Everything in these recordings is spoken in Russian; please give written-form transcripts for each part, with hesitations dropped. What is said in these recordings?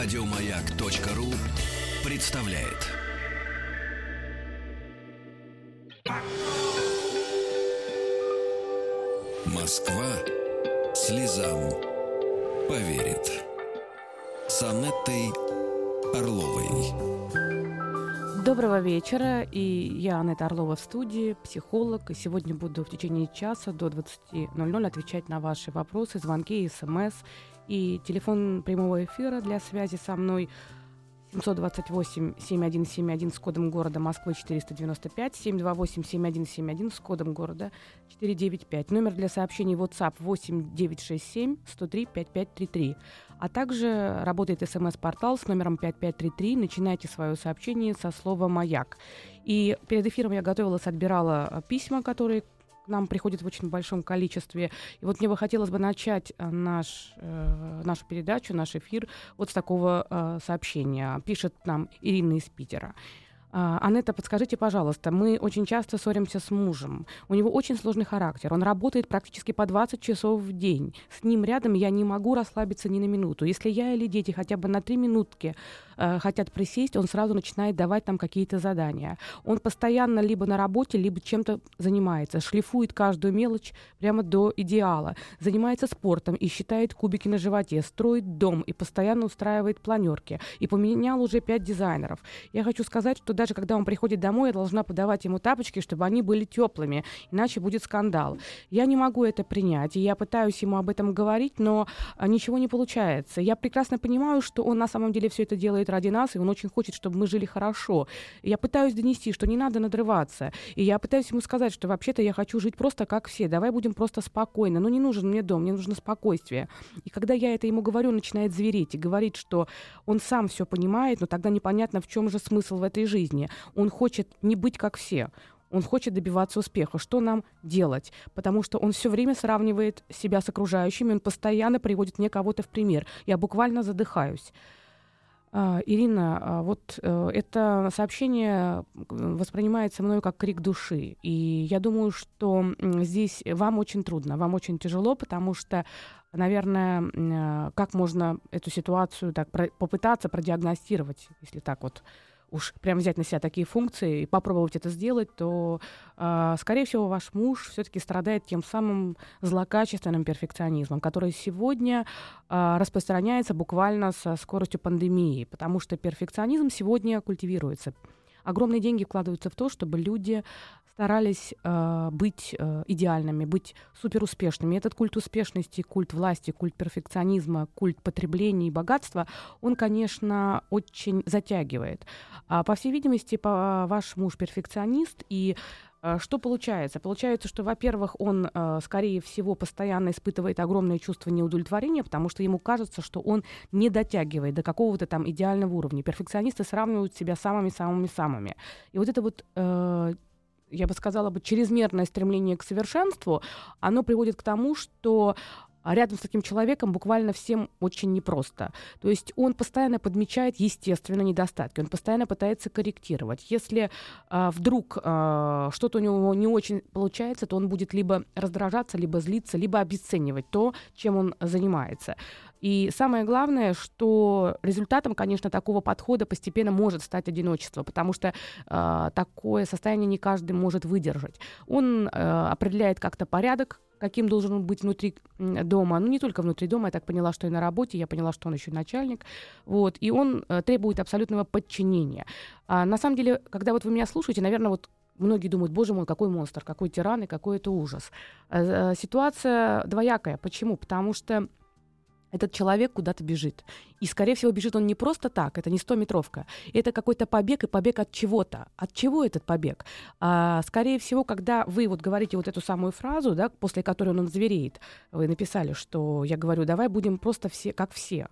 Радиомаяк.ру представляет. Москва слезам поверит. С Аннеттой Орловой. Доброго вечера. И я, Аннетта Орлова, в студии, психолог. И сегодня буду в течение часа до 20:00 отвечать на ваши вопросы, звонки, смс. И телефон прямого эфира для связи со мной 728-7171 с кодом города Москвы 495, 728-7171 с кодом города 495. Номер для сообщений WhatsApp 8-967-103-5533. А также работает СМС-портал с номером 5533. Начинайте свое сообщение со слова «Маяк». И перед эфиром я готовилась, отбирала письма, которые нам приходит в очень большом количестве. И вот мне бы хотелось бы начать нашу передачу, наш эфир вот с такого сообщения. Пишет нам Ирина из Питера. «Аннетта, подскажите, пожалуйста, мы очень часто ссоримся с мужем. У него очень сложный характер. Он работает практически по 20 часов в день. С ним рядом я не могу расслабиться ни на минуту. Если я или дети хотя бы на 3 минутки хотят присесть, он сразу начинает давать нам какие-то задания. Он постоянно либо на работе, либо чем-то занимается. Шлифует каждую мелочь прямо до идеала. Занимается спортом и считает кубики на животе. Строит дом и постоянно устраивает планерки. И поменял уже 5 дизайнеров. Я хочу сказать, что даже когда он приходит домой, я должна подавать ему тапочки, чтобы они были теплыми, иначе будет скандал. Я не могу это принять, и я пытаюсь ему об этом говорить, но ничего не получается. Я прекрасно понимаю, что он на самом деле все это делает ради нас, и он очень хочет, чтобы мы жили хорошо. Я пытаюсь донести, что не надо надрываться, и я пытаюсь ему сказать, что вообще-то я хочу жить просто как все, давай будем просто спокойно, но не нужен мне дом, мне нужно спокойствие. И когда я это ему говорю, он начинает звереть и говорит, что он сам все понимает, но тогда непонятно, в чем же смысл в этой жизни. Он хочет не быть как все. Он хочет добиваться успеха. Что нам делать? Потому что он все время сравнивает себя с окружающими. Он постоянно приводит мне кого-то в пример. Я буквально задыхаюсь». Ирина, вот это сообщение воспринимается мною как крик души. И я думаю, что здесь вам очень трудно, вам очень тяжело, потому что, наверное, как можно эту ситуацию так попытаться продиагностировать, если так вот уж прям взять на себя такие функции и попробовать это сделать, то, скорее всего, ваш муж все-таки страдает тем самым злокачественным перфекционизмом, который сегодня распространяется буквально со скоростью пандемии, потому что перфекционизм сегодня культивируется. Огромные деньги вкладываются в то, чтобы люди старались быть идеальными, быть суперуспешными. Этот культ успешности, культ власти, культ перфекционизма, культ потребления и богатства, он, конечно, очень затягивает. По всей видимости, ваш муж перфекционист, и что получается? Получается, что, во-первых, он, скорее всего, постоянно испытывает огромное чувство неудовлетворения, потому что ему кажется, что он не дотягивает до какого-то там идеального уровня. Перфекционисты сравнивают себя самыми-самыми-самыми. И вот это вот, я бы сказала, чрезмерное стремление к совершенству, оно приводит к тому, что рядом с таким человеком буквально всем очень непросто. То есть он постоянно подмечает, естественно, недостатки, он постоянно пытается корректировать. Если вдруг что-то у него не очень получается, то он будет либо раздражаться, либо злиться, либо обесценивать то, чем он занимается. И самое главное, что результатом, конечно, такого подхода постепенно может стать одиночество, потому что такое состояние не каждый может выдержать. Он определяет как-то порядок, каким должен он быть внутри дома. Ну, не только внутри дома, я так поняла, что и на работе, я поняла, что он еще начальник. Вот, и он требует абсолютного подчинения. На самом деле, когда вот вы меня слушаете, наверное, вот многие думают, боже мой, какой монстр, какой тиран и какой это ужас. Ситуация двоякая. Почему? Потому что этот человек куда-то бежит. И, скорее всего, бежит он не просто так, это не 100-метровка. Это какой-то побег, и побег от чего-то. От чего этот побег? Скорее всего, когда вы вот говорите вот эту самую фразу, да, после которой он звереет, вы написали, что я говорю, давай будем просто все, как все.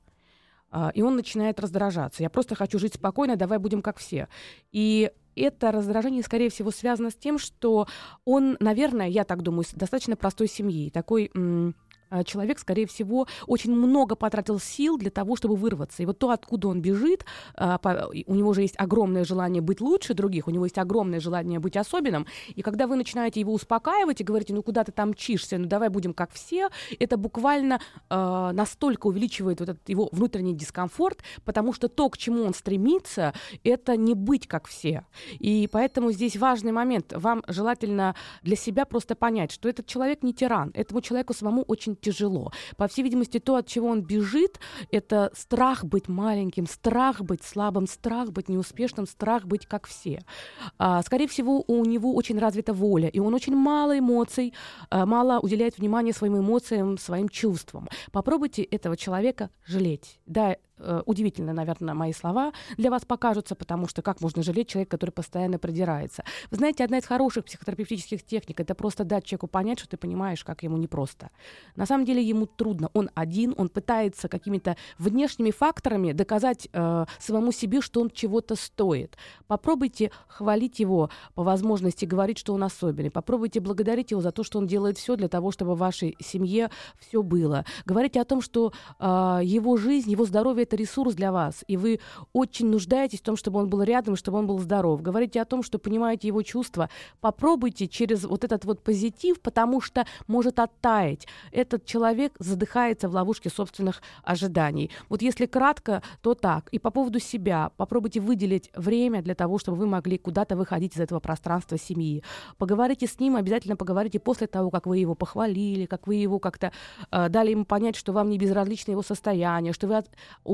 И он начинает раздражаться. Я просто хочу жить спокойно, давай будем как все. И это раздражение, скорее всего, связано с тем, что он, наверное, я так думаю, из достаточно простой семьи, такой человек, скорее всего, очень много потратил сил для того, чтобы вырваться. И вот то, откуда он бежит, у него же есть огромное желание быть лучше других, у него есть огромное желание быть особенным. И когда вы начинаете его успокаивать и говорите, ну куда ты там мчишься, ну давай будем как все, это буквально настолько увеличивает вот этот его внутренний дискомфорт, потому что то, к чему он стремится, это не быть как все. И поэтому здесь важный момент. Вам желательно для себя просто понять, что этот человек не тиран, этому человеку самому очень тяжело. По всей видимости, то, от чего он бежит, это страх быть маленьким, страх быть слабым, страх быть неуспешным, страх быть как все. Скорее всего, у него очень развита воля, и он очень мало эмоций, мало уделяет внимания своим эмоциям, своим чувствам. Попробуйте этого человека жалеть. Да, удивительно, наверное, мои слова для вас покажутся, потому что как можно жалеть человека, который постоянно придирается? Вы знаете, одна из хороших психотерапевтических техник — это просто дать человеку понять, что ты понимаешь, как ему непросто. На самом деле ему трудно, он один, он пытается какими-то внешними факторами доказать самому себе, что он чего-то стоит. Попробуйте хвалить его, по возможности говорить, что он особенный. Попробуйте благодарить его за то, что он делает все для того, чтобы в вашей семье все было. Говорите о том, что его жизнь, его здоровье — это ресурс для вас, и вы очень нуждаетесь в том, чтобы он был рядом, чтобы он был здоров. Говорите о том, что понимаете его чувства. Попробуйте через вот этот вот позитив, потому что может оттаять. Этот человек задыхается в ловушке собственных ожиданий. Вот если кратко, то так. И по поводу себя. Попробуйте выделить время для того, чтобы вы могли куда-то выходить из этого пространства семьи. Поговорите с ним, обязательно поговорите после того, как вы его похвалили, как вы его как-то дали ему понять, что вам не безразлично его состояние, что вы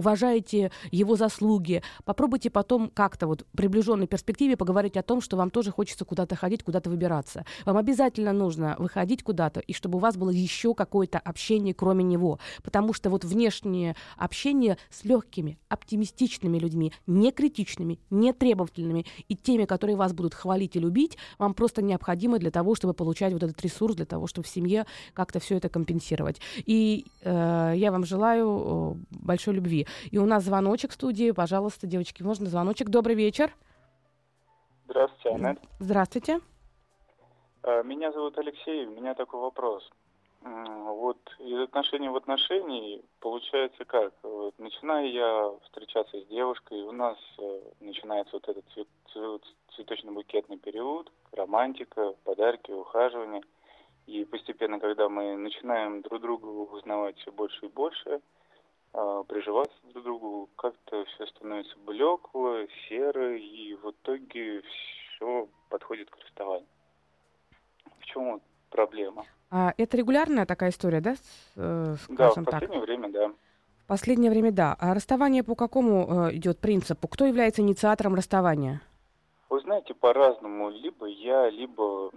уважаете его заслуги. Попробуйте потом как-то вот в приближенной перспективе поговорить о том, что вам тоже хочется куда-то ходить, куда-то выбираться. Вам обязательно нужно выходить куда-то, и чтобы у вас было еще какое-то общение кроме него. Потому что вот внешнее общение с легкими, оптимистичными людьми, не критичными, не требовательными и теми, которые вас будут хвалить и любить, вам просто необходимо для того, чтобы получать вот этот ресурс, для того, чтобы в семье как-то все это компенсировать. И я вам желаю большой любви. И у нас звоночек в студии. Пожалуйста, девочки, можно звоночек? Добрый вечер. Здравствуйте, Аннет. Здравствуйте. Меня зовут Алексей. У меня такой вопрос. Вот из отношений в отношении получается как? Вот, начинаю я встречаться с девушкой, и у нас начинается вот этот цветочно-букетный период, романтика, подарки, ухаживание. И постепенно, когда мы начинаем друг друга узнавать все больше и больше, приживаться друг к другу, как-то все становится блекло, серо, и в итоге все подходит к расставанию. В чем проблема? Это регулярная такая история, да? Да, в последнее время, да. В последнее время, да. А расставание по какому идет принципу? Кто является инициатором расставания? Вы знаете, по-разному. Либо я, либо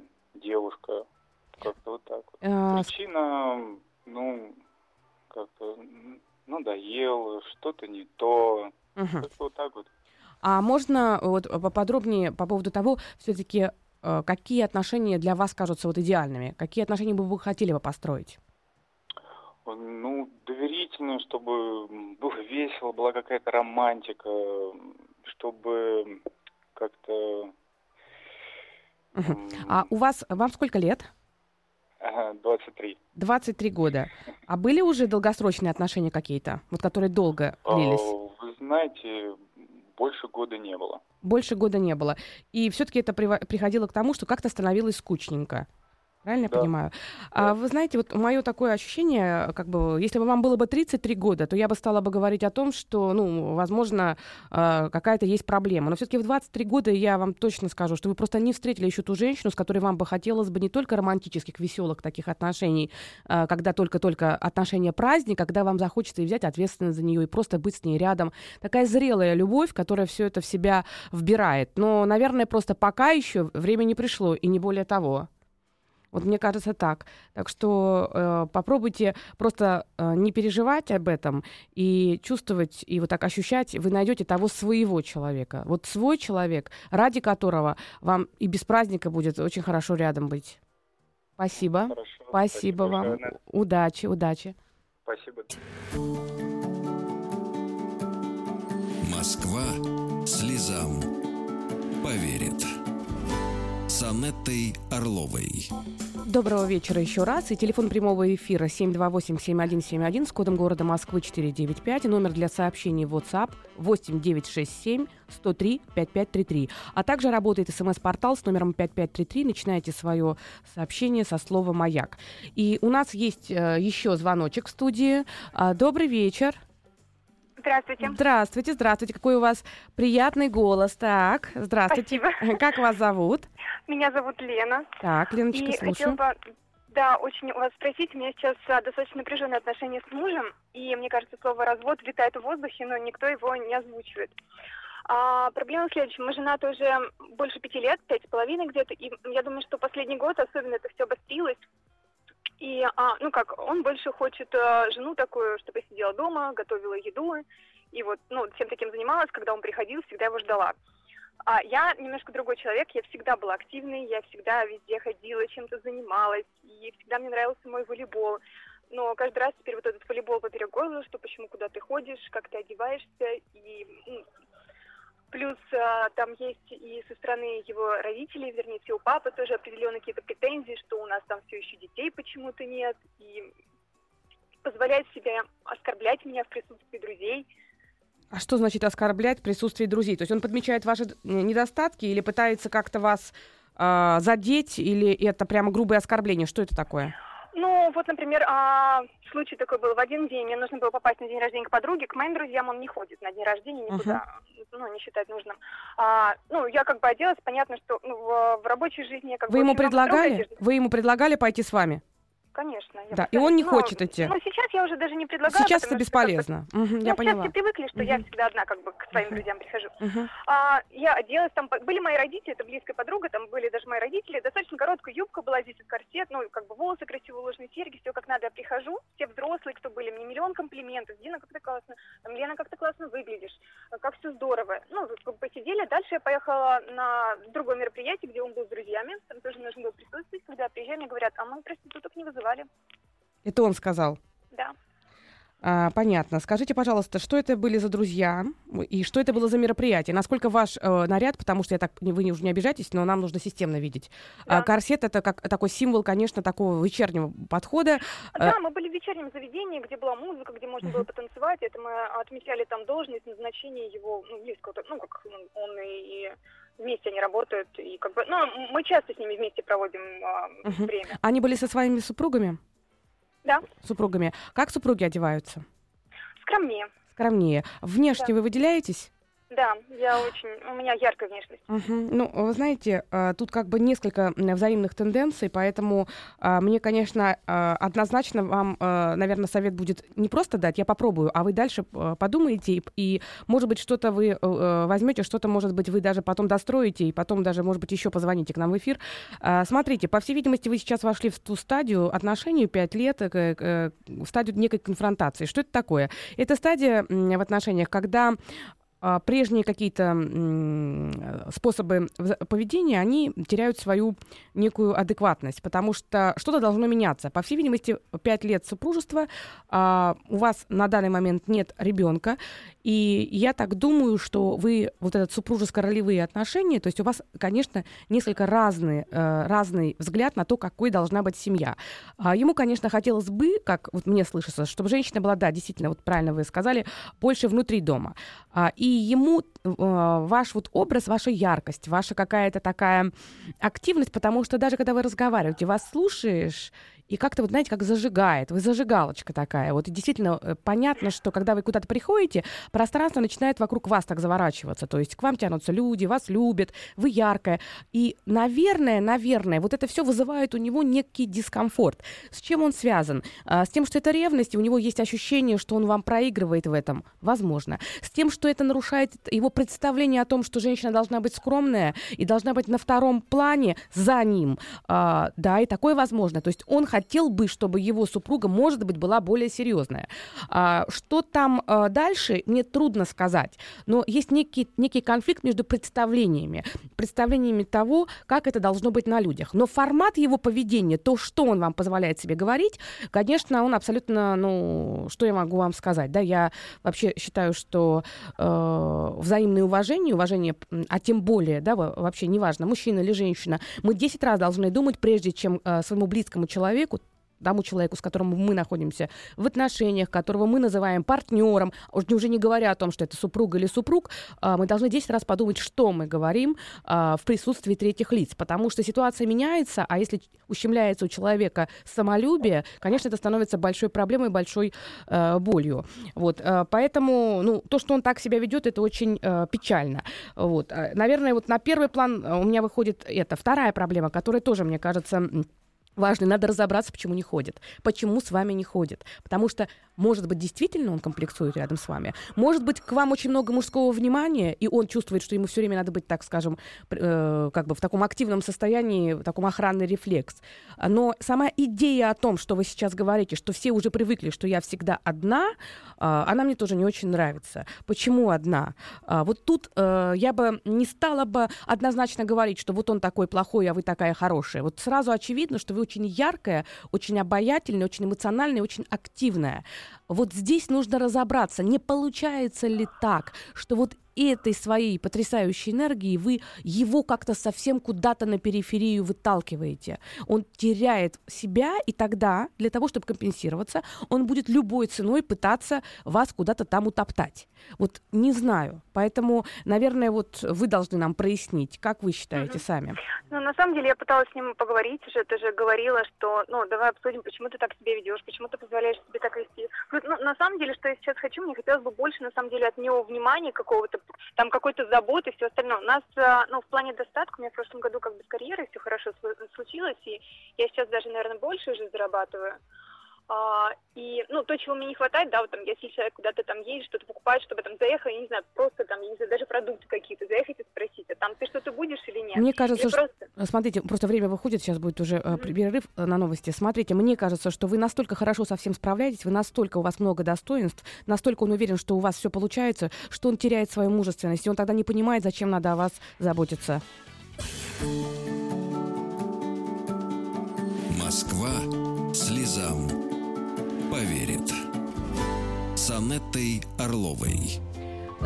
девушка. Как-то вот так вот. Причина, как-то... Ну, доел, что-то не то, что-то вот так вот. А можно вот поподробнее по поводу того, все-таки какие отношения для вас кажутся вот идеальными? Какие отношения бы вы хотели бы построить? Ну, доверительные, чтобы было весело, была какая-то романтика, чтобы как-то... А у вас, вам сколько лет? 23. 23 года. А были уже долгосрочные отношения какие-то, вот которые долго длились? Вы знаете, больше года не было. Больше года не было. И все-таки это приходило к тому, что как-то становилось скучненько. Правильно я понимаю? Да. Вы знаете, вот мое такое ощущение, как бы, если бы вам было бы 33 года, то я бы стала бы говорить о том, что, ну, возможно, какая-то есть проблема. Но все-таки в 23 года я вам точно скажу, что вы просто не встретили еще ту женщину, с которой вам бы хотелось бы не только романтических, веселых таких отношений, когда только-только отношения праздник, когда вам захочется и взять ответственность за нее, и просто быть с ней рядом. Такая зрелая любовь, которая все это в себя вбирает. Но, наверное, просто пока еще время не пришло, и не более того. Вот мне кажется так. Так что попробуйте просто не переживать об этом и чувствовать, и вот так ощущать, вы найдете того своего человека. Вот свой человек, ради которого вам и без праздника будет очень хорошо рядом быть. Спасибо. Хорошо, спасибо вам. Большое. Удачи, удачи. Спасибо. Москва слезам поверит. с Аннеттой Орловой. Доброго вечера еще раз. И телефон прямого эфира 728-7171 с кодом города Москвы 495. И номер для сообщений в WhatsApp 8967-103-5533. А также работает смс-портал с номером 5533. Начинайте свое сообщение со слова «Маяк». И у нас есть еще звоночек в студии. Добрый вечер. Здравствуйте. Здравствуйте, здравствуйте. Какой у вас приятный голос. Так, здравствуйте. Спасибо. Как вас зовут? Меня зовут Лена. Так, Леночка, слушаю. Хотела бы, очень у вас спросить. У меня сейчас достаточно напряженные отношения с мужем, и мне кажется, слово «развод» витает в воздухе, но никто его не озвучивает. Проблема в следующем. Мы женаты уже больше 5 лет, 5,5 где-то, и я думаю, что последний год особенно это все обострилось. И, он больше хочет жену такую, чтобы сидела дома, готовила еду, и всем таким занималась, когда он приходил, всегда его ждала. А я немножко другой человек, я всегда была активной, я всегда везде ходила, чем-то занималась, и всегда мне нравился мой волейбол. Но каждый раз теперь этот волейбол поперек горла, что почему, куда ты ходишь, как ты одеваешься, и... Плюс там есть и со стороны его родителей, вернее, у папы тоже определенные какие-то претензии, что у нас там все еще детей почему-то нет, и позволяет себе оскорблять меня в присутствии друзей. А что значит оскорблять в присутствии друзей? То есть он подмечает ваши недостатки или пытается как-то вас задеть, или это прямо грубое оскорбление? Что это такое? Например, случай такой был. В один день мне нужно было попасть на день рождения к подруге. К моим друзьям он не ходит на день рождения никуда, не считает нужным. Я оделась, понятно, что в рабочей жизни я Вы ему предлагали? Вы ему предлагали пойти с вами? Конечно. Да, и он не хочет идти. Сейчас я уже даже не предлагаю. Сейчас это бесполезно. Я поняла. Сейчас все привыкли, что я всегда одна к своим друзьям прихожу. Я оделась, там были мои родители, это близкая подруга, там были даже мои родители. Достаточно короткая юбка была, здесь корсет, волосы красиво уложены, серьги, все как надо. Я прихожу, все взрослые, кто были, мне миллион комплиментов. Дина, как ты классно, Лена, как ты классно выглядишь, как все здорово. Посидели, дальше я поехала на другое мероприятие, где он был с друзьями, там тоже нужно было присутствовать. Когда приезжали, мне говорят, мы проституток не вызываем. Это он сказал? Да. Понятно. Скажите, пожалуйста, что это были за друзья и что это было за мероприятие? Насколько ваш наряд, потому что вы уже не обижайтесь, но нам нужно системно видеть. Да. Корсет — это такой символ, конечно, такого вечернего подхода. Да, мы были в вечернем заведении, где была музыка, где можно было потанцевать. Это мы отмечали там должность, назначение его близкого, он и... Вместе они работают, и мы часто с ними вместе проводим время. Они были со своими супругами? Да. Супругами. Как супруги одеваются? Скромнее. Скромнее. Внешне вы выделяетесь? Да, у меня яркая внешность. Вы знаете, тут несколько взаимных тенденций, поэтому мне, конечно, однозначно вам, наверное, совет будет не просто дать, я попробую, а вы дальше подумаете, и, может быть, что-то вы возьмете, что-то, может быть, вы даже потом достроите, и потом даже, может быть, еще позвоните к нам в эфир. Смотрите, по всей видимости, вы сейчас вошли в ту стадию отношений 5 лет, в стадию некой конфронтации. Что это такое? Это стадия в отношениях, когда... прежние какие-то способы поведения, они теряют свою некую адекватность, потому что что-то должно меняться. По всей видимости, 5 лет супружества, у вас на данный момент нет ребенка, и я так думаю, что вы супружеско-ролевые отношения, то есть у вас, конечно, несколько разный взгляд на то, какой должна быть семья. Ему, конечно, хотелось бы, как мне слышится, чтобы женщина была, да, действительно, правильно вы сказали, больше внутри дома. И ему ваш образ, ваша яркость, ваша какая-то такая активность, потому что даже когда вы разговариваете, вас слушаешь, и как-то, как зажигает, вы зажигалочка такая. И действительно понятно, что когда вы куда-то приходите, пространство начинает вокруг вас так заворачиваться, то есть к вам тянутся люди, вас любят, вы яркая. И, наверное, это все вызывает у него некий дискомфорт. С чем он связан? С тем, что это ревность, и у него есть ощущение, что он вам проигрывает в этом, возможно. С тем, что это нарушает его представление о том, что женщина должна быть скромная и должна быть на втором плане за ним. Да, и такое возможно. То есть он хотел бы, чтобы его супруга, может быть, была более серьезная. Что там дальше, мне трудно сказать. Но есть некий конфликт между представлениями того, как это должно быть на людях. Но формат его поведения, то, что он вам позволяет себе говорить, конечно, он абсолютно, что я могу вам сказать, да, я вообще считаю, что взаимное уважение, а тем более, да, вообще неважно, мужчина или женщина, мы 10 раз должны думать, прежде чем своему близкому человеку, тому человеку, с которым мы находимся в отношениях, которого мы называем партнером, уже не говоря о том, что это супруга или супруг, мы должны 10 раз подумать, что мы говорим в присутствии третьих лиц, потому что ситуация меняется, а если ущемляется у человека самолюбие, конечно, это становится большой проблемой, большой болью. Вот. Поэтому то, что он так себя ведет, это очень печально. Вот. Наверное, вот на первый план у меня выходит это. Вторая проблема, которая тоже, мне кажется, важно, надо разобраться, почему не ходит, почему с вами не ходит. Потому что, может быть, действительно он комплексует рядом с вами. Может быть, к вам очень много мужского внимания, и он чувствует, что ему все время надо быть, так скажем, как бы в таком активном состоянии, в таком охранный рефлекс. Но сама идея о том, что вы сейчас говорите, что все уже привыкли, что я всегда одна, она мне тоже не очень нравится. Почему одна? Вот тут я бы не стала бы однозначно говорить, что вот он такой плохой, а вы такая хорошая. Вот сразу очевидно, что вы очень яркая, очень обаятельная, очень эмоциональная, очень активная. Вот здесь нужно разобраться, не получается ли так, что вот этой своей потрясающей энергией вы его как-то совсем куда-то на периферию выталкиваете. Он теряет себя, и тогда, для того, чтобы компенсироваться, он будет любой ценой пытаться вас куда-то там утоптать. Вот не знаю. Поэтому, наверное, вот вы должны нам прояснить, как вы считаете сами. На самом деле, я пыталась с ним поговорить уже, ты же говорила, что, давай обсудим, почему ты так себя ведешь, почему ты позволяешь себе так вести. На самом деле, что я сейчас хочу, мне хотелось бы больше, на самом деле, от него внимания какого-то, там какой-то заботы, все остальное. У нас, в плане достатка, у меня в прошлом году как бы с карьерой все хорошо случилось, и я сейчас даже, наверное, больше уже зарабатываю. И то, чего мне не хватает, да, вот там, если человек куда-то там едет, что-то покупает, чтобы там заехать, я не знаю, просто там, я не знаю, даже продукты какие-то заехать и спросить, а там ты что-то будешь или нет? Мне кажется, что... Смотрите, просто время выходит, сейчас будет уже перерыв на новости. Смотрите, мне кажется, что вы настолько хорошо со всем справляетесь, вы настолько, у вас много достоинств, настолько он уверен, что у вас все получается, что он теряет свою мужественность, и он тогда не понимает, зачем надо о вас заботиться. Москва слезам поверит. С Аннеттой Орловой.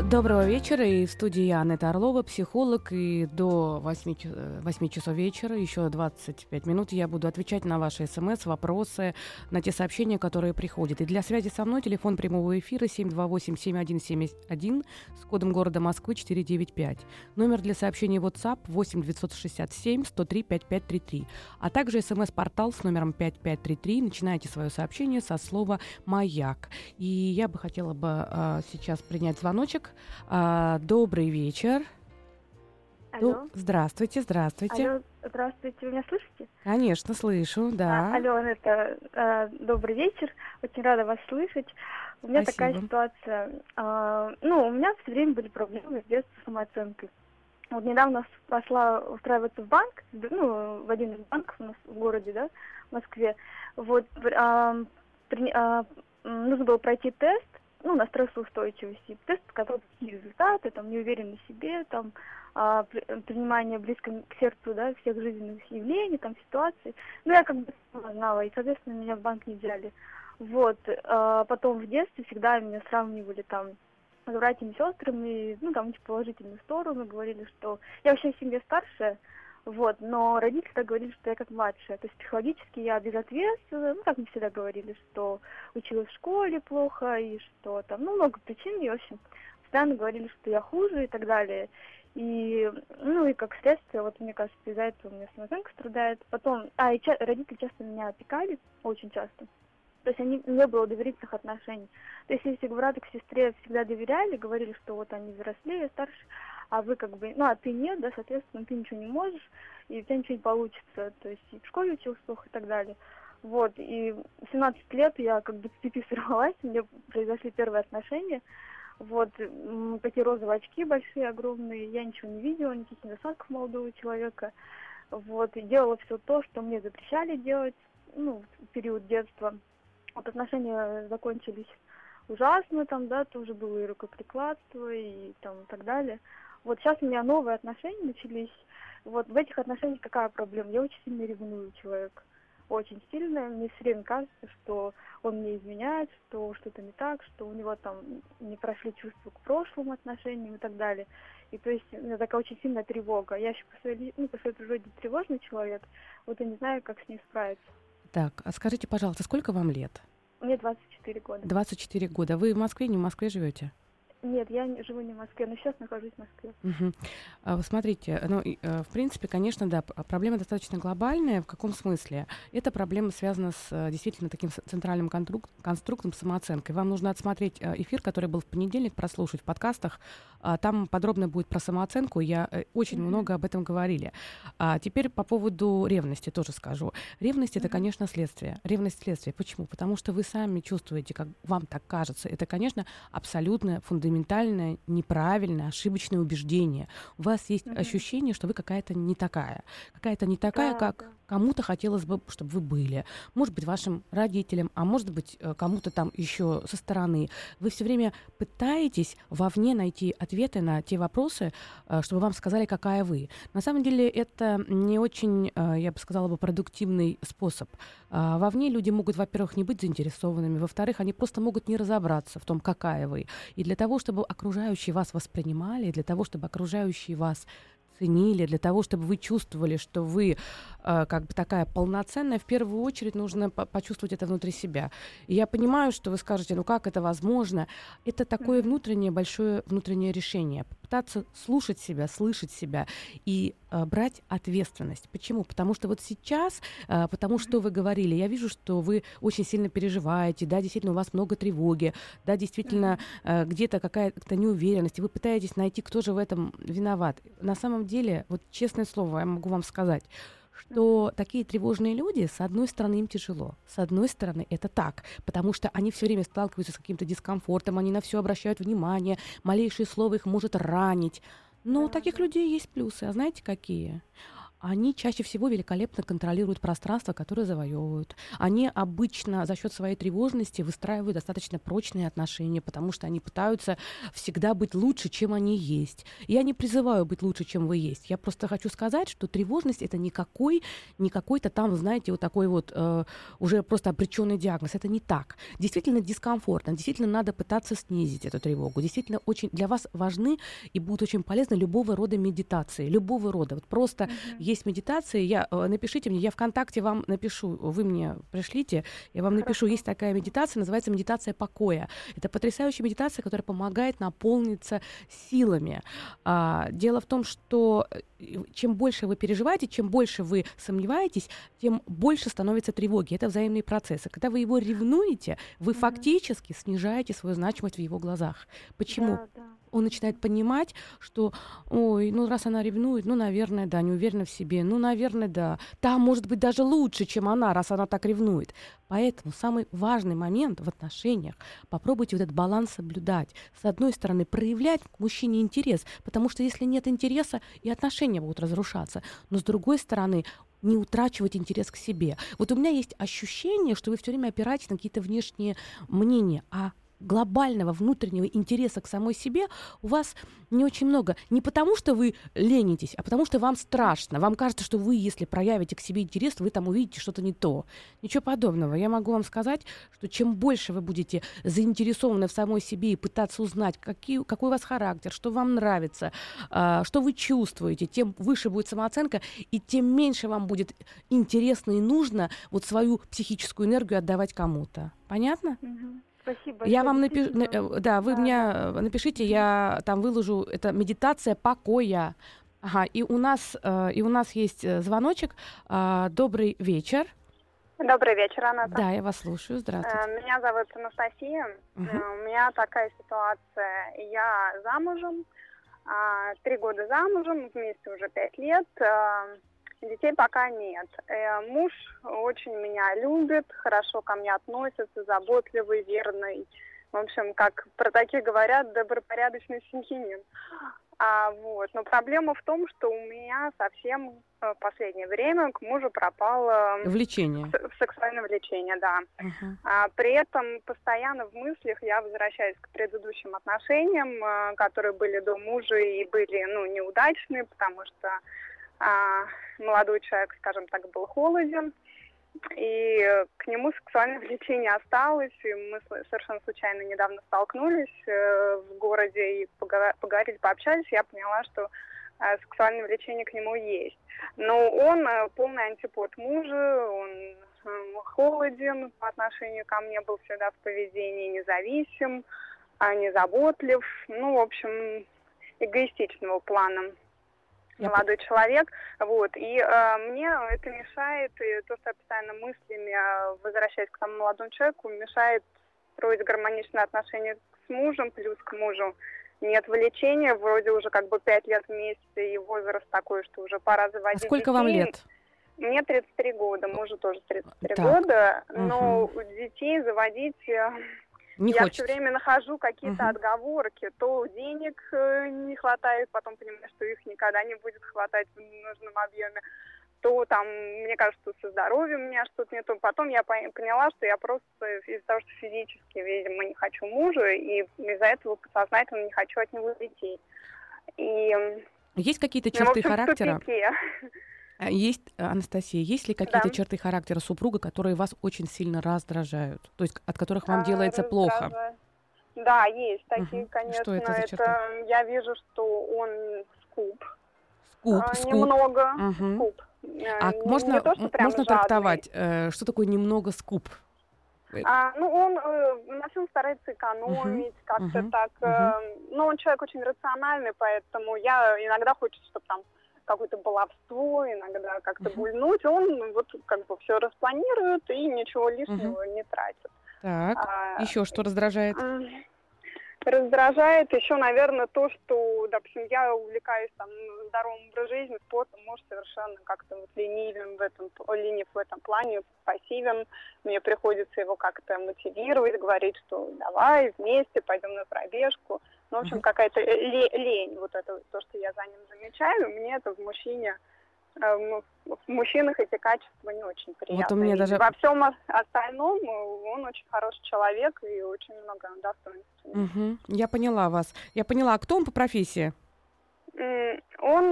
Доброго вечера. И в студии я, Аннетта Орлова, психолог. И до 8 часов вечера, еще 25 минут, я буду отвечать на ваши смс, вопросы, на те сообщения, которые приходят. И для связи со мной телефон прямого эфира 728-7171 с кодом города Москвы 495. Номер для сообщений WhatsApp 8-967-103-5533. А также смс-портал с номером 5533. Начинайте свое сообщение со слова «Маяк». И я бы хотела сейчас принять звоночек. Добрый вечер. Алло. Здравствуйте. Алло, здравствуйте, вы меня слышите? Конечно, слышу, да. Алло, Анетта, добрый вечер, очень рада вас слышать. У меня такая ситуация. У меня все время были проблемы с детства с самооценкой. Вот недавно пошла устраиваться в банк, в один из банков у нас в городе, да, в Москве. Вот нужно было пройти тест, на стрессоустойчивость, и тест, который такие результаты, там, неуверенность в себе, там, принимание близко к сердцу, да, всех жизненных явлений, там, ситуаций. Я как бы знала, и, соответственно, меня в банк не взяли. Вот. Потом в детстве всегда меня сравнивали, там, с братьями, сестрами, там, в положительную сторону, говорили, что я вообще в семье старшая, вот, но родители так говорили, что я как младшая. То есть психологически я безответственна, как мне всегда говорили, что училась в школе плохо, и что там, много причин, и, в общем, постоянно говорили, что я хуже и так далее. И, и как следствие, вот, мне кажется, из-за этого у меня самооценка страдает. Потом, родители часто меня опекали, очень часто. То есть не было доверительных отношений. То есть если к брату, к сестре всегда доверяли, говорили, что вот они взрослее, старше, а вы как бы, а ты нет, да, соответственно, ты ничего не можешь, и у тебя ничего не получится. То есть и в школе учился плохо и так далее. Вот, и в 17 лет я как бы с цепи сорвалась, у меня произошли первые отношения. Вот, такие розовые очки большие, огромные, я ничего не видела, никаких недостатков молодого человека. Вот, и делала все то, что мне запрещали делать. ну, период детства. Вот отношения закончились ужасно, там, да, тоже было и рукоприкладство, и там, так далее. Вот сейчас у меня новые отношения начались. Вот в этих отношениях какая проблема? Я очень сильно ревную человека. Очень сильно. Мне все время кажется, что он мне изменяет, что что-то не так, что у него там не прошли чувства к прошлым отношениям и так далее. И то есть у меня такая очень сильная тревога. Я еще по своей природе тревожный человек. Вот я не знаю, как с ней справиться. Так, а скажите, пожалуйста, сколько вам лет? Мне 24 года. 24 года. Вы в Москве, не в Москве живете? Нет, я живу не в Москве, но сейчас нахожусь в Москве. Угу. Смотрите, ну, в принципе, конечно, да, проблема достаточно глобальная. В каком смысле? Эта проблема связана с действительно таким центральным конструктом самооценкой. Вам нужно отсмотреть эфир, который был в понедельник, прослушать в подкастах. Там подробно будет про самооценку. Я очень много об этом говорили. А теперь по поводу ревности тоже скажу. Ревность — это, конечно, следствие. Ревность — следствие. Почему? Потому что вы сами чувствуете, как вам так кажется. Это, конечно, абсолютно фундаментальное, неправильное, ошибочное убеждение. У вас есть ощущение, что вы какая-то не такая, да, как кому-то хотелось бы, чтобы вы были. Может быть, вашим родителям, а может быть, кому-то там еще со стороны. Вы все время пытаетесь вовне найти ответы на те вопросы, чтобы вам сказали, какая вы. На самом деле, это не очень, я бы сказала, продуктивный способ. Вовне люди могут, во-первых, не быть заинтересованными, во-вторых, они просто могут не разобраться в том, какая вы. И для того, чтобы окружающие вас воспринимали, для того, чтобы окружающие вас ценили, для того, чтобы вы чувствовали, что вы как бы такая полноценная, в первую очередь нужно почувствовать это внутри себя. И я понимаю, что вы скажете, ну как это возможно? Это такое внутреннее, большое внутреннее решение. Пытаться слушать себя, слышать себя и брать ответственность. Почему? Потому что вот сейчас, потому что вы говорили, я вижу, что вы очень сильно переживаете, да, действительно, у вас много тревоги, да, действительно, где-то какая-то неуверенность, и вы пытаетесь найти, кто же в этом виноват. На самом деле, вот честное слово, я могу вам сказать, что такие тревожные люди, с одной стороны, им тяжело, с одной стороны, это так, потому что они все время сталкиваются с каким-то дискомфортом, они на все обращают внимание, малейшее слово их может ранить. Но у таких людей есть плюсы, а знаете какие? Они чаще всего великолепно контролируют пространство, которое завоевывают. Они обычно за счет своей тревожности выстраивают достаточно прочные отношения, потому что они пытаются всегда быть лучше, чем они есть. Я не призываю быть лучше, чем вы есть. Я просто хочу сказать, что тревожность — это не какой-то там, знаете, вот такой вот уже просто обреченный диагноз. Это не так. Действительно дискомфортно. Действительно надо пытаться снизить эту тревогу. Действительно очень для вас важны и будут очень полезны любого рода медитации. Любого рода. Вот просто... Есть медитации, напишите мне, я ВКонтакте вам напишу, вы мне пришлите, я вам напишу, есть такая медитация, называется медитация покоя. Это потрясающая медитация, которая помогает наполниться силами. Дело в том, что чем больше вы переживаете, чем больше вы сомневаетесь, тем больше становится тревоги. Это взаимные процессы. Когда вы его ревнуете, вы фактически снижаете свою значимость в его глазах. Почему? Да. Он начинает понимать, что, ой, ну раз она ревнует, ну, наверное, да, не уверена в себе, ну, наверное, да. Та может быть даже лучше, чем она, раз она так ревнует. Поэтому самый важный момент в отношениях – попробуйте вот этот баланс соблюдать. С одной стороны, проявлять к мужчине интерес, потому что если нет интереса, и отношения будут разрушаться. Но с другой стороны – не утрачивать интерес к себе. Вот у меня есть ощущение, что вы все время опираетесь на какие-то внешние мнения, а глобального внутреннего интереса к самой себе у вас не очень много. Не потому, что вы ленитесь, а потому, что вам страшно. Вам кажется, что вы, если проявите к себе интерес, вы там увидите что-то не то. Ничего подобного. Я могу вам сказать, что чем больше вы будете заинтересованы в самой себе и пытаться узнать, какой у вас характер, что вам нравится, что вы чувствуете, тем выше будет самооценка, и тем меньше вам будет интересно и нужно вот свою психическую энергию отдавать кому-то. Понятно? Спасибо. Я вам напишу, да, вы мне напишите, я там выложу, это медитация покоя. Ага, и у нас есть звоночек. Добрый вечер. Добрый вечер, Аннетта. Да, я вас слушаю, здравствуйте. Меня зовут Анастасия, у меня такая ситуация, я замужем, 3 года замужем, вместе уже 5 лет, детей пока нет. Муж очень меня любит, хорошо ко мне относится, заботливый, верный. В общем, как про таких говорят, добропорядочный семьянин. Но проблема в том, что у меня совсем в последнее время к мужу пропало влечение. Сексуальное влечение, да. Uh-huh. При этом постоянно в мыслях я возвращаюсь к предыдущим отношениям, которые были до мужа и были, неудачные, потому что молодой человек, скажем так, был холоден. И к нему сексуальное влечение осталось, и мы совершенно случайно недавно столкнулись в городе и поговорили, пообщались. Я поняла, что сексуальное влечение к нему есть. Но он полный антипод мужа, он холоден по отношению ко мне, был всегда в поведении независим, незаботлив, в общем, эгоистичного плана. Молодой человек, и мне это мешает, и то, что я постоянно мыслями возвращаюсь к тому молодому человеку, мешает строить гармоничные отношения с мужем, плюс к мужу нет влечения, вроде уже 5 лет вместе, и возраст такой, что уже пора заводить. А сколько детей. Вам лет? Мне 33 года, мужу тоже 33 года, но детей заводить... Я все время нахожу какие-то отговорки. То денег не хватает, потом понимаю, что их никогда не будет хватать в нужном объеме. То мне кажется, со здоровьем у меня что-то не то. Потом я поняла, что я просто из-за того, что физически, видимо, не хочу мужа, и из-за этого подсознательно не хочу от него детей. И... Есть какие-то черты характера? Есть, Анастасия, есть ли какие-то черты характера супруга, которые вас очень сильно раздражают, то есть от которых вам делается плохо? Да, есть такие, конечно. Что это за черты? Я вижу, что он скуп. Немного скуп. А можно трактовать, что такое немного скуп? Он на всем старается экономить, он человек очень рациональный, поэтому я иногда хочется, чтобы какое-то баловство, иногда как-то гульнуть, он все распланирует и ничего лишнего не тратит. Так, еще что раздражает? Раздражает еще, наверное, то, что, допустим, я увлекаюсь здоровым образом жизни, спортом, муж совершенно как-то ленив в этом плане, пассивен. Мне приходится его как-то мотивировать, говорить, что давай вместе пойдем на пробежку. В общем, какая-то лень, то, что я за ним замечаю, мне это в мужчине... В мужчинах эти качества не очень приятны. Во всем остальном он очень хороший человек и очень много достоинств. Я поняла вас. А кто он по профессии? Он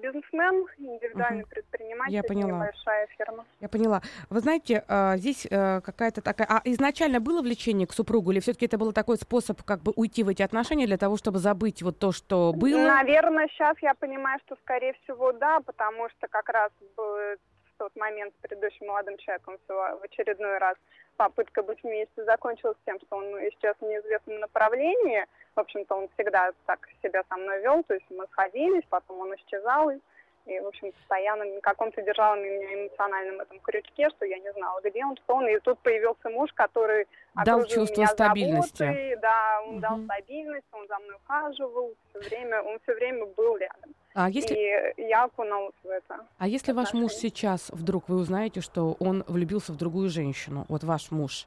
бизнесмен, индивидуальный предприниматель, небольшая фирма. Я поняла. Вы знаете, здесь какая-то такая... А изначально было влечение к супругу, или все-таки это был такой способ уйти в эти отношения для того, чтобы забыть то, что было? Наверное, сейчас я понимаю, что, скорее всего, да, потому что как раз в тот момент с предыдущим молодым человеком в очередной раз попытка быть вместе закончилась тем, что он исчез в неизвестном направлении. В общем-то, он всегда так себя со мной вел, то есть мы сходились, потом он исчезал, и, в общем, постоянно на каком-то держал меня эмоциональном этом крючке, что я не знала, где он, что он. И тут появился муж, который дал чувство стабильности. Заботой, он дал стабильность, он за мной ухаживал, он все время был рядом. И я окунулась в это. А если ваш муж сейчас, вдруг вы узнаете, что он влюбился в другую женщину, ваш муж...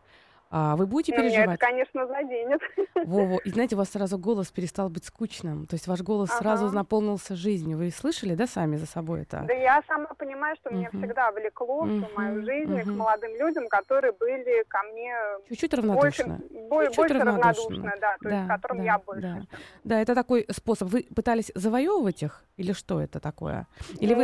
вы будете переживать? Меня это, конечно, заденет. Во-во. И знаете, у вас сразу голос перестал быть скучным. То есть ваш голос сразу наполнился жизнью. Вы слышали, да, сами за собой это? Да, я сама понимаю, что меня всегда влекло всю мою жизнь к молодым людям, которые были ко мне... Чуть-чуть равнодушны. Больше равнодушны, да. То есть, к которым я больше. Да, это такой способ. Вы пытались завоевывать их? Или что это такое? Или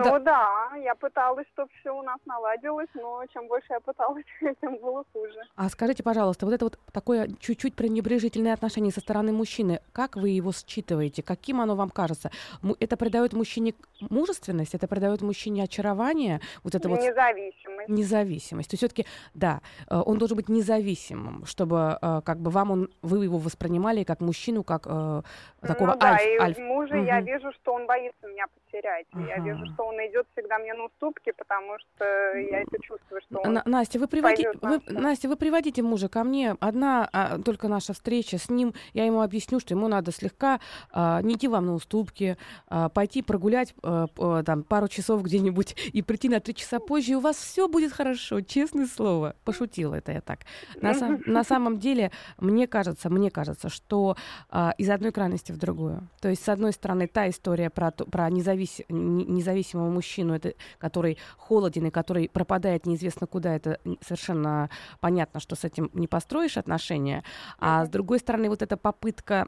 я пыталась, чтобы все у нас наладилось, но чем больше я пыталась, тем было хуже. А скажите, пожалуйста, такое чуть-чуть пренебрежительное отношение со стороны мужчины, как вы его считываете, каким оно вам кажется? Это придает мужчине мужественность, это придает мужчине очарование, независимость. Независимость. То есть все-таки, да, он должен быть независимым, чтобы вы его воспринимали как мужчину, как такого альф. И мужа я вижу, что он боится меня потерять. Я вижу, что он идет всегда мне на уступки, потому что я это чувствую, что он... Настя, вы приводите мужа ко мне. Одна только наша встреча с ним, я ему объясню, что ему надо слегка не идти вам на уступки, пойти прогулять пару часов где-нибудь и прийти на 3 часа позже, и у вас все будет хорошо, честное слово. Пошутила это я так. На самом деле Мне кажется, что из одной крайности в другую. То есть, с одной стороны, та история про независимого мужчину, который холоден и который пропадает неизвестно куда, это совершенно понятно, что с этим не построишь отношения. А с другой стороны, вот эта попытка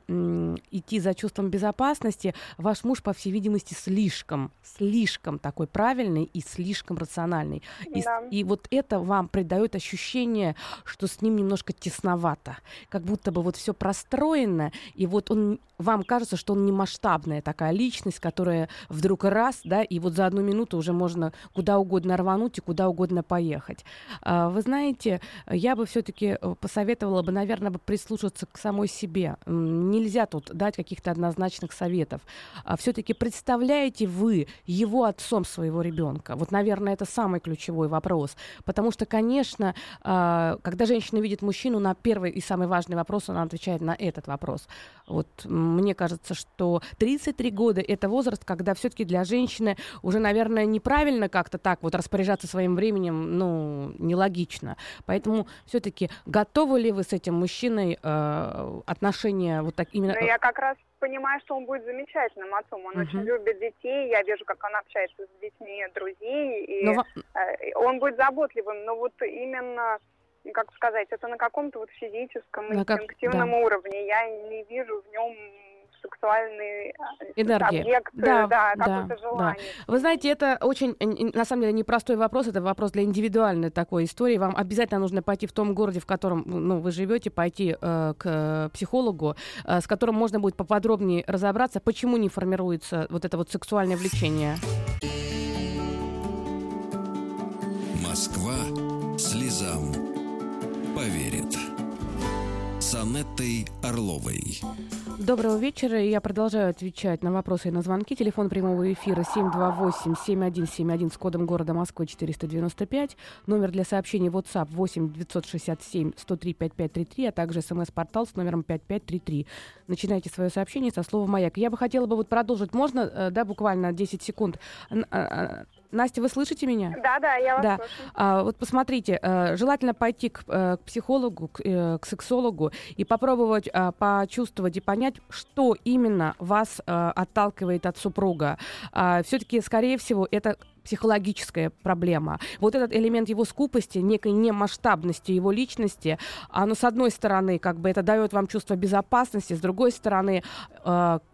идти за чувством безопасности. Ваш муж, по всей видимости, слишком такой правильный и слишком рациональный. Да. И вот это вам придает ощущение, что с ним немножко тесновато. Как будто бы вот все простроено, и вот вам кажется, что он не масштабная такая личность, которая вдруг раз, да, и вот за одну минуту уже можно куда угодно рвануть и куда угодно поехать. Вы знаете, я бы все-таки посоветовала бы, наверное, прислушаться к самой себе. Нельзя тут дать каких-то однозначных советов. Все-таки представляете вы его отцом своего ребенка? Вот, наверное, это самый ключевой вопрос. Потому что, конечно, когда женщина видит мужчину, на первый и самый важный вопрос она отвечает на этот вопрос. Вот мне кажется, что 33 года — это возраст, когда все-таки для женщины уже, наверное, неправильно как-то так вот распоряжаться своим временем, ну, нелогично. Поэтому все-таки готовы ли вы с этим мужчиной отношения вот так именно... Но я как раз понимаю, что он будет замечательным отцом. Он очень любит детей. Я вижу, как он общается с детьми друзей. И он будет заботливым. Но вот именно, как сказать, это на каком-то вот физическом, инстинктивном уровне. Я не вижу в нем... сексуальные объекты, какое-то желание. Да. Вы знаете, это очень, на самом деле, непростой вопрос, это вопрос для индивидуальной такой истории. Вам обязательно нужно пойти в том городе, в котором вы живете, пойти к психологу, с которым можно будет поподробнее разобраться, почему не формируется вот это вот сексуальное влечение. Москва слезам поверит. С Аннеттой Орловой. Доброго вечера. Я продолжаю отвечать на вопросы и на звонки. Телефон прямого эфира 728-7171 с кодом города Москвы 495. Номер для сообщений WhatsApp 8-967-103-5533, а также смс-портал с номером 5533. Начинайте свое сообщение со слова «Маяк». Я бы хотела бы вот продолжить. Можно, да, буквально 10 секунд? Настя, вы слышите меня? Да, я вас слышу. Вот посмотрите, желательно пойти к психологу, к сексологу и попробовать почувствовать и понять, что именно вас отталкивает от супруга. Все-таки, скорее всего, это психологическая проблема. Вот этот элемент его скупости, некой немасштабности его личности, оно, с одной стороны, как бы это дает вам чувство безопасности, с другой стороны,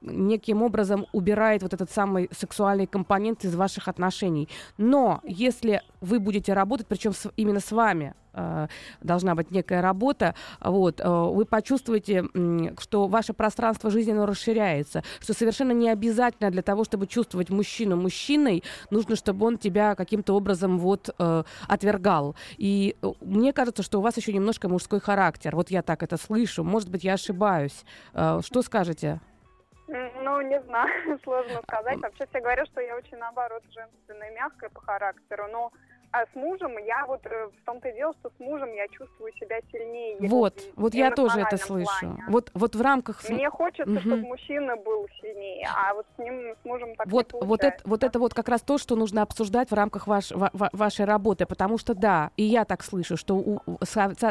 неким образом убирает вот этот самый сексуальный компонент из ваших отношений. Но если вы будете работать, причем именно с вами, должна быть некая работа, вот, вы почувствуете, что ваше пространство жизненно расширяется, что совершенно не обязательно для того, чтобы чувствовать мужчину мужчиной, нужно, чтобы он тебя каким-то образом вот отвергал. И мне кажется, что у вас еще немножко мужской характер. Вот я так это слышу. Может быть, я ошибаюсь. Что скажете? Ну, не знаю. Сложно сказать. Вообще все говорят, что я очень, наоборот, женственная, мягкая по характеру, но а с мужем я вот в том-то и дело, что с мужем я чувствую себя сильнее. Вот я тоже это слышу. Вот в рамках... Мне хочется, чтобы мужчина был сильнее, а вот с ним, с мужем так вот, не получается. Это вот как раз то, что нужно обсуждать в рамках вашей работы, потому что, да, и я так слышу, что,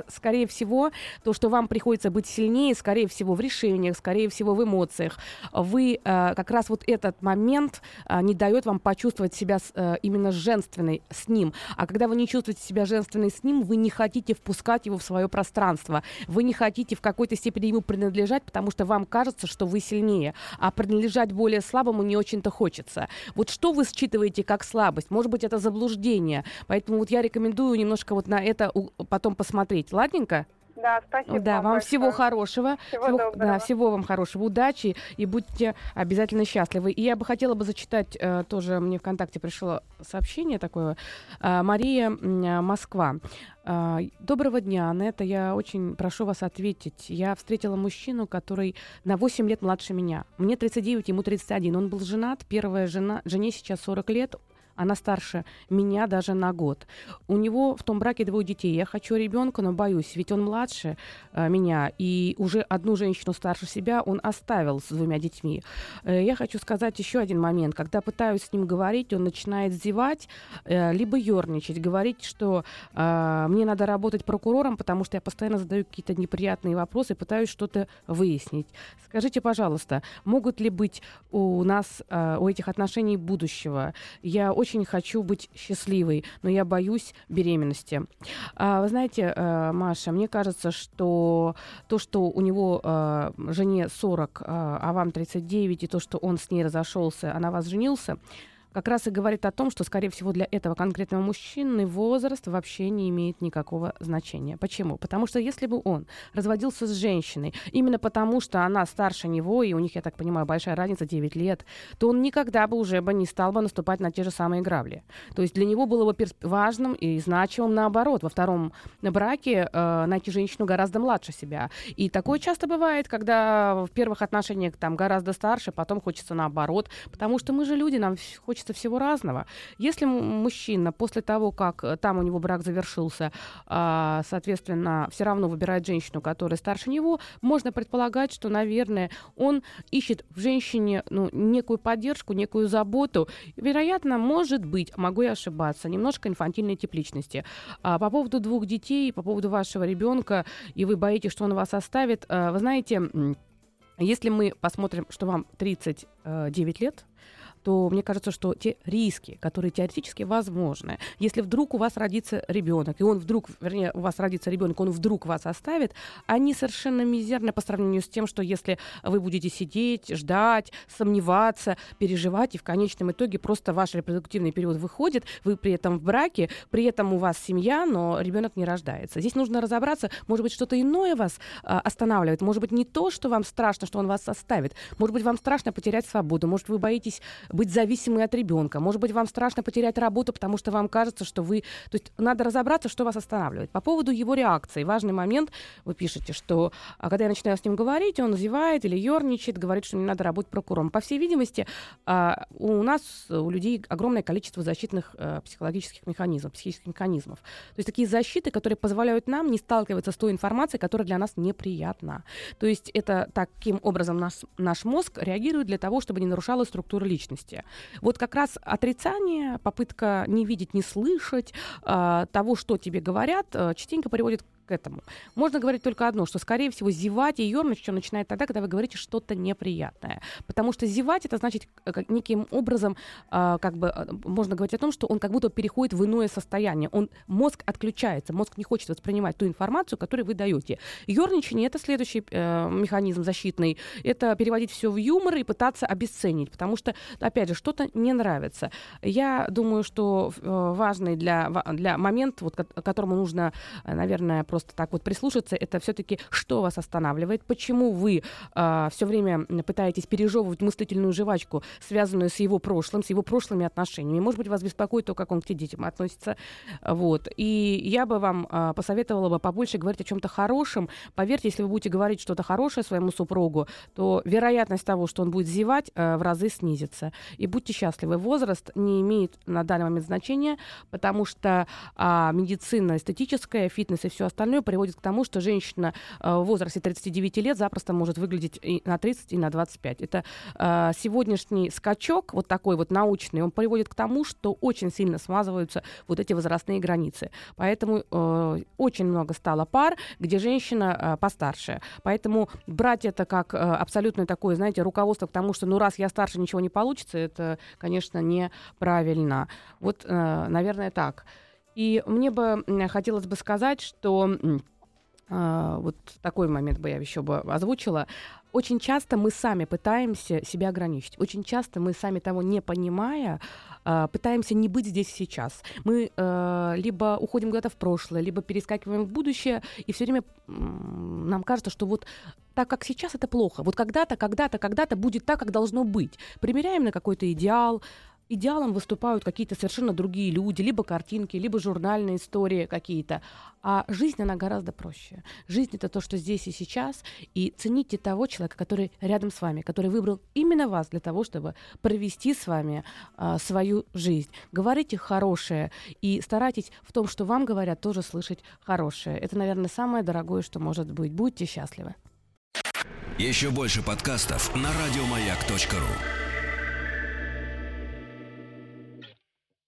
скорее всего, то, что вам приходится быть сильнее, скорее всего, в решениях, скорее всего, в эмоциях, вы как раз вот этот момент не дает вам почувствовать себя именно женственной с ним. А когда вы не чувствуете себя женственной с ним, вы не хотите впускать его в свое пространство. Вы не хотите в какой-то степени ему принадлежать, потому что вам кажется, что вы сильнее. А принадлежать более слабому не очень-то хочется. Вот что вы считываете как слабость? Может быть, это заблуждение. Поэтому вот я рекомендую немножко вот на это потом посмотреть. Ладненько? Да, спасибо. Да, вам большое. Всего хорошего. Всего вам хорошего. Удачи и будьте обязательно счастливы. И я бы хотела зачитать, тоже мне ВКонтакте пришло сообщение такое. Мария, Москва. Доброго дня, Аннетта. Я очень прошу вас ответить. Я встретила мужчину, который на 8 лет младше меня. Мне 39, ему 31. Он был женат. Первая жена, жене сейчас 40 лет. Она старше меня даже на год. У него в том браке 2 детей. Я хочу ребенка, но боюсь, ведь он младше меня. И уже одну женщину старше себя он оставил с 2 детьми. Я хочу сказать еще один момент. Когда пытаюсь с ним говорить, он начинает зевать, либо ерничать, говорить, что мне надо работать прокурором, потому что я постоянно задаю какие-то неприятные вопросы, пытаюсь что-то выяснить. Скажите, пожалуйста, могут ли быть у нас, у этих отношений будущего? Я очень хочу быть счастливой, но я боюсь беременности. Вы знаете, Маша, мне кажется, что то, что у него жене 40, а вам 39, и то, что он с ней разошелся, а на вас женился, как раз и говорит о том, что, скорее всего, для этого конкретного мужчины возраст вообще не имеет никакого значения. Почему? Потому что если бы он разводился с женщиной, именно потому что она старше него, и у них, я так понимаю, большая разница, 9 лет, то он никогда бы уже не стал бы наступать на те же самые грабли. То есть для него было бы важным и значимым, наоборот, во втором браке найти женщину гораздо младше себя. И такое часто бывает, когда в первых отношениях там гораздо старше, потом хочется наоборот, потому что мы же люди, нам хочется всего разного. Если мужчина после того, как там у него брак завершился, соответственно, все равно выбирает женщину, которая старше него, можно предполагать, что, наверное, он ищет в женщине некую поддержку, некую заботу. Вероятно, может быть, могу я ошибаться, немножко инфантильной тепличности. По поводу 2 детей, по поводу вашего ребенка, и вы боитесь, что он вас оставит, вы знаете, если мы посмотрим, что вам 39 лет, то мне кажется, что те риски, которые теоретически возможны, если вдруг у вас родится ребенок, и он вдруг, вернее, у вас родится ребенок, он вдруг вас оставит, они совершенно мизерны по сравнению с тем, что если вы будете сидеть, ждать, сомневаться, переживать, и в конечном итоге просто ваш репродуктивный период выходит, вы при этом в браке, при этом у вас семья, но ребенок не рождается. Здесь нужно разобраться, может быть, что-то иное вас останавливает, может быть, не то, что вам страшно, что он вас оставит, может быть, вам страшно потерять свободу, может, вы боитесь быть зависимой от ребенка. Может быть, вам страшно потерять работу, потому что вам кажется, что вы... То есть надо разобраться, что вас останавливает. По поводу его реакции. Важный момент. Вы пишете, что когда я начинаю с ним говорить, он зевает или ерничает, говорит, что не надо работать прокурором. По всей видимости, у нас, у людей огромное количество защитных психологических механизмов, психических механизмов. То есть такие защиты, которые позволяют нам не сталкиваться с той информацией, которая для нас неприятна. То есть это таким образом наш мозг реагирует для того, чтобы не нарушалась структура личности. Вот как раз отрицание, попытка не видеть, не слышать того, что тебе говорят, частенько приводит к этому. Можно говорить только одно, что, скорее всего, зевать и ерничать начинает тогда, когда вы говорите что-то неприятное. Потому что зевать — это значит неким образом, можно говорить о том, что он как будто переходит в иное состояние. Мозг отключается, мозг не хочет воспринимать ту информацию, которую вы даете. Ерничание — это следующий механизм защитный. Это переводить все в юмор и пытаться обесценить, потому что, опять же, что-то не нравится. Я думаю, что важный для момент, к которому нужно, наверное, просто так вот прислушаться, это все-таки что вас останавливает, почему вы все время пытаетесь пережевывать мыслительную жвачку, связанную с его прошлым, с его прошлыми отношениями. Может быть, вас беспокоит то, как он к детям относится. Вот. И я бы вам посоветовала бы побольше говорить о чем-то хорошем. Поверьте, если вы будете говорить что-то хорошее своему супругу, то вероятность того, что он будет зевать, в разы снизится. И будьте счастливы. Возраст не имеет на данный момент значения, потому что медицина эстетическая, фитнес и все остальное приводит к тому, что женщина в возрасте 39 лет запросто может выглядеть и на 30, и на 25. Это сегодняшний скачок, вот такой вот научный, он приводит к тому, что очень сильно смазываются вот эти возрастные границы. Поэтому очень много стало пар, где женщина постарше. Поэтому брать это как абсолютное такое, знаете, руководство к тому, что раз я старше, ничего не получится, это, конечно, неправильно. Вот, наверное, так. И мне бы хотелось бы сказать, что вот такой момент бы я еще бы озвучила. Очень часто мы сами пытаемся себя ограничить. Очень часто мы сами того не понимая, пытаемся не быть здесь сейчас. Мы либо уходим куда-то в прошлое, либо перескакиваем в будущее, и все время нам кажется, что вот так, как сейчас, это плохо. Вот когда-то будет так, как должно быть. Примеряем на какой-то идеал, идеалом выступают какие-то совершенно другие люди, либо картинки, либо журнальные истории какие-то. А жизнь, она гораздо проще. Жизнь — это то, что здесь и сейчас. И цените того человека, который рядом с вами, который выбрал именно вас для того, чтобы провести с вами свою жизнь. Говорите хорошее и старайтесь в том, что вам говорят, тоже слышать хорошее. Это, наверное, самое дорогое, что может быть. Будьте счастливы. Еще больше подкастов на радиомаяк.ру.